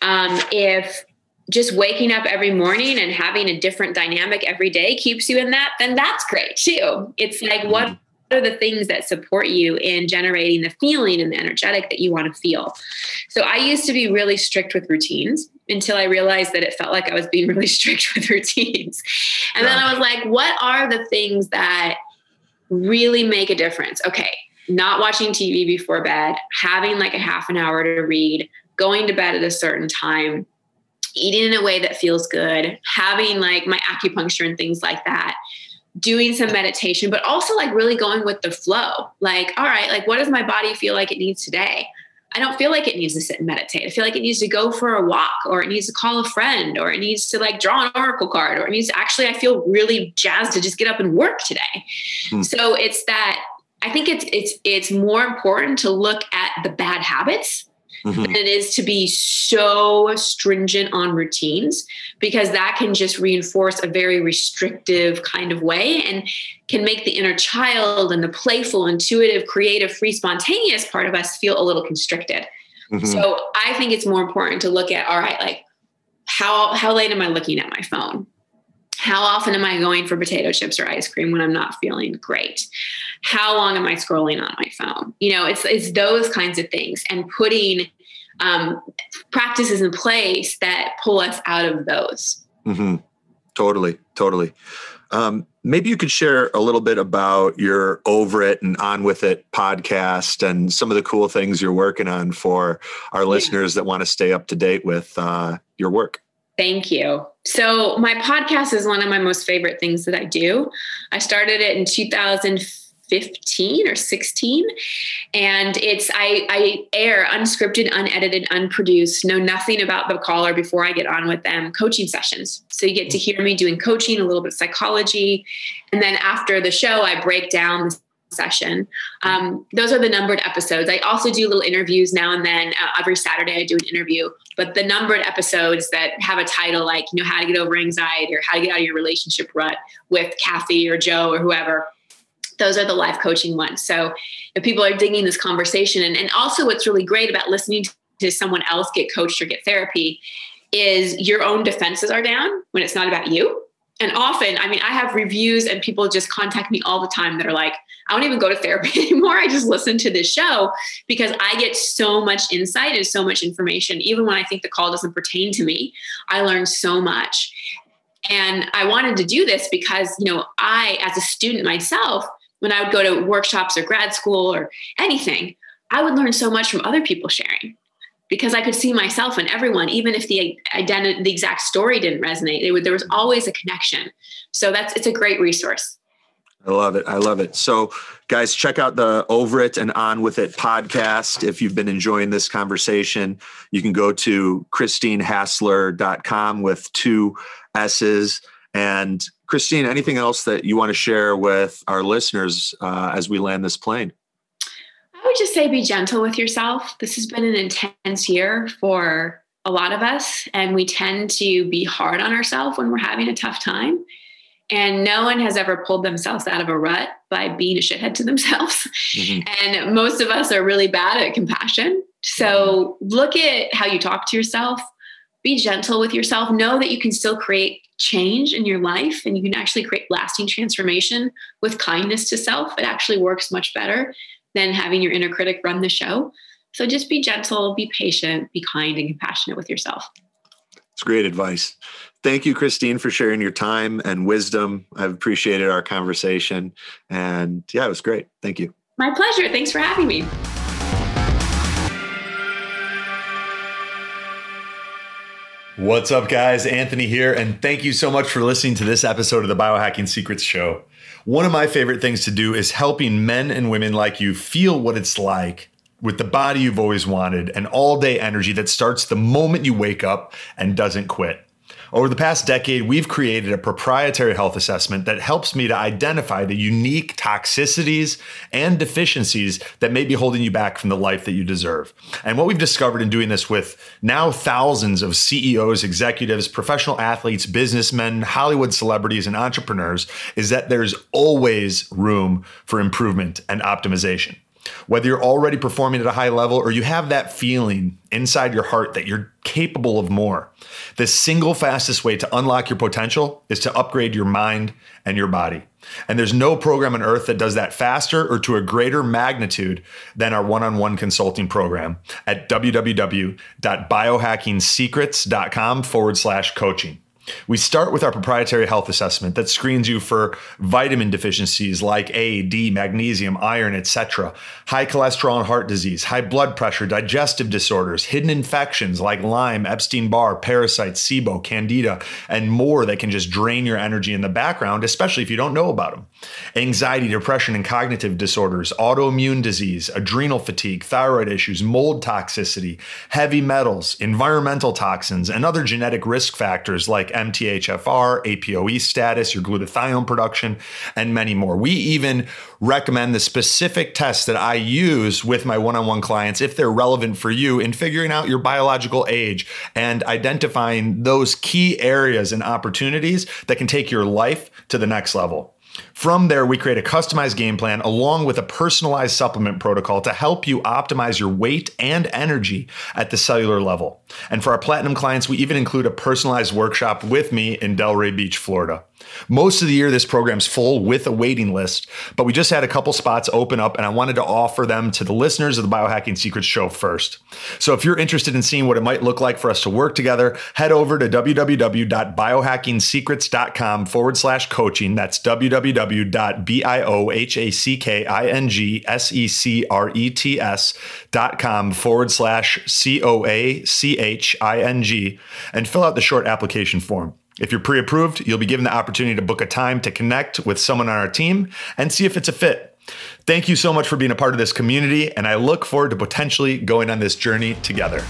Um, if just waking up every morning and having a different dynamic every day keeps you in that, then that's great too. It's like, what are the things that support you in generating the feeling and the energetic that you want to feel? So I used to be really strict with routines until I realized that it felt like I was being really strict with routines. And yeah. then I was like, what are the things that really make a difference? Okay. Not watching T V before bed, having like a half an hour to read, going to bed at a certain time, eating in a way that feels good, having like my acupuncture and things like that, doing some meditation, but also like really going with the flow. Like, all right, like what does my body feel like it needs today? I don't feel like it needs to sit and meditate. I feel like it needs to go for a walk, or it needs to call a friend, or it needs to like draw an oracle card, or it needs to actually, I feel really jazzed to just get up and work today. Hmm. So it's that, I think it's, it's, it's more important to look at the bad habits Mm-hmm. than it is to be so stringent on routines, because that can just reinforce a very restrictive kind of way and can make the inner child and the playful, intuitive, creative, free, spontaneous part of us feel a little constricted. Mm-hmm. So I think it's more important to look at, all right, like how, how late am I looking at my phone? How often am I going for potato chips or ice cream when I'm not feeling great? How long am I scrolling on my phone? You know, it's it's those kinds of things, and putting um, practices in place that pull us out of those. Mm-hmm. Totally, totally. Um, maybe you could share a little bit about your Over It and On With It podcast and some of the cool things you're working on for our yeah. listeners that want to stay up to date with uh, your work. Thank you. So my podcast is one of my most favorite things that I do. I started it in two thousand fifteen or sixteen. And it's, I, I air unscripted, unedited, unproduced, know nothing about the caller before I get on with them, coaching sessions. So you get to hear me doing coaching, a little bit of psychology. And then after the show, I break down the session. Um, those are the numbered episodes. I also do little interviews now and then. Uh, every Saturday I do an interview, but the numbered episodes that have a title like, you know, how to get over anxiety or how to get out of your relationship rut with Kathy or Joe or whoever, those are the life coaching ones. So if people are digging this conversation, and, and also what's really great about listening to to someone else, get coached or get therapy, is your own defenses are down when it's not about you. And often, I mean, I have reviews and people just contact me all the time that are like, I don't even go to therapy anymore. I just listen to this show because I get so much insight and so much information. Even when I think the call doesn't pertain to me, I learn so much. And I wanted to do this because, you know, I, as a student myself, when I would go to workshops or grad school or anything, I would learn so much from other people sharing, because I could see myself in everyone, even if the identi- the exact story didn't resonate, it would, there was always a connection. So that's, it's a great resource. I love it. I love it. So guys, check out the Over It and On With It podcast. If you've been enjoying this conversation, you can go to christine hassler dot com with two S's. And Christine, anything else that you want to share with our listeners uh, as we land this plane? I would just say be gentle with yourself. This has been an intense year for a lot of us, and we tend to be hard on ourselves when we're having a tough time. And no one has ever pulled themselves out of a rut by being a shithead to themselves. Mm-hmm. And most of us are really bad at compassion. So look at how you talk to yourself. Be gentle with yourself. Know that you can still create change in your life, and you can actually create lasting transformation with kindness to self. It actually works much better than having your inner critic run the show. So just be gentle, be patient, be kind and compassionate with yourself. It's great advice. Thank you, Christine, for sharing your time and wisdom. I've appreciated our conversation, and yeah, it was great. Thank you. My pleasure. Thanks for having me. What's up, guys? Anthony here, and thank you so much for listening to this episode of the Biohacking Secrets Show. One of my favorite things to do is helping men and women like you feel what it's like with the body you've always wanted and all-day energy that starts the moment you wake up and doesn't quit. Over the past decade, we've created a proprietary health assessment that helps me to identify the unique toxicities and deficiencies that may be holding you back from the life that you deserve. And what we've discovered in doing this with now thousands of C E Os, executives, professional athletes, businessmen, Hollywood celebrities, and entrepreneurs is that there's always room for improvement and optimization. Whether you're already performing at a high level or you have that feeling inside your heart that you're capable of more, the single fastest way to unlock your potential is to upgrade your mind and your body. And there's no program on earth that does that faster or to a greater magnitude than our one-on-one consulting program at www.biohackingsecrets.com forward slash coaching. We start with our proprietary health assessment that screens you for vitamin deficiencies like A, D, magnesium, iron, et cetera, high cholesterol and heart disease, high blood pressure, digestive disorders, hidden infections like Lyme, Epstein-Barr, parasites, SIBO, candida, and more that can just drain your energy in the background, especially if you don't know about them. Anxiety, depression, and cognitive disorders, autoimmune disease, adrenal fatigue, thyroid issues, mold toxicity, heavy metals, environmental toxins, and other genetic risk factors like M T H F R, A P O E status, your glutathione production, and many more. We even recommend the specific tests that I use with my one-on-one clients if they're relevant for you in figuring out your biological age and identifying those key areas and opportunities that can take your life to the next level. From there, we create a customized game plan along with a personalized supplement protocol to help you optimize your weight and energy at the cellular level. And for our platinum clients, we even include a personalized workshop with me in Delray Beach, Florida. Most of the year, this program's full with a waiting list, but we just had a couple spots open up and I wanted to offer them to the listeners of the Biohacking Secrets Show first. So if you're interested in seeing what it might look like for us to work together, head over to www.biohackingsecrets.com forward slash coaching. That's www.biohackingsecrets.com forward slash C O A C H I N G and fill out the short application form. If you're pre-approved, you'll be given the opportunity to book a time to connect with someone on our team and see if it's a fit. Thank you so much for being a part of this community, and I look forward to potentially going on this journey together.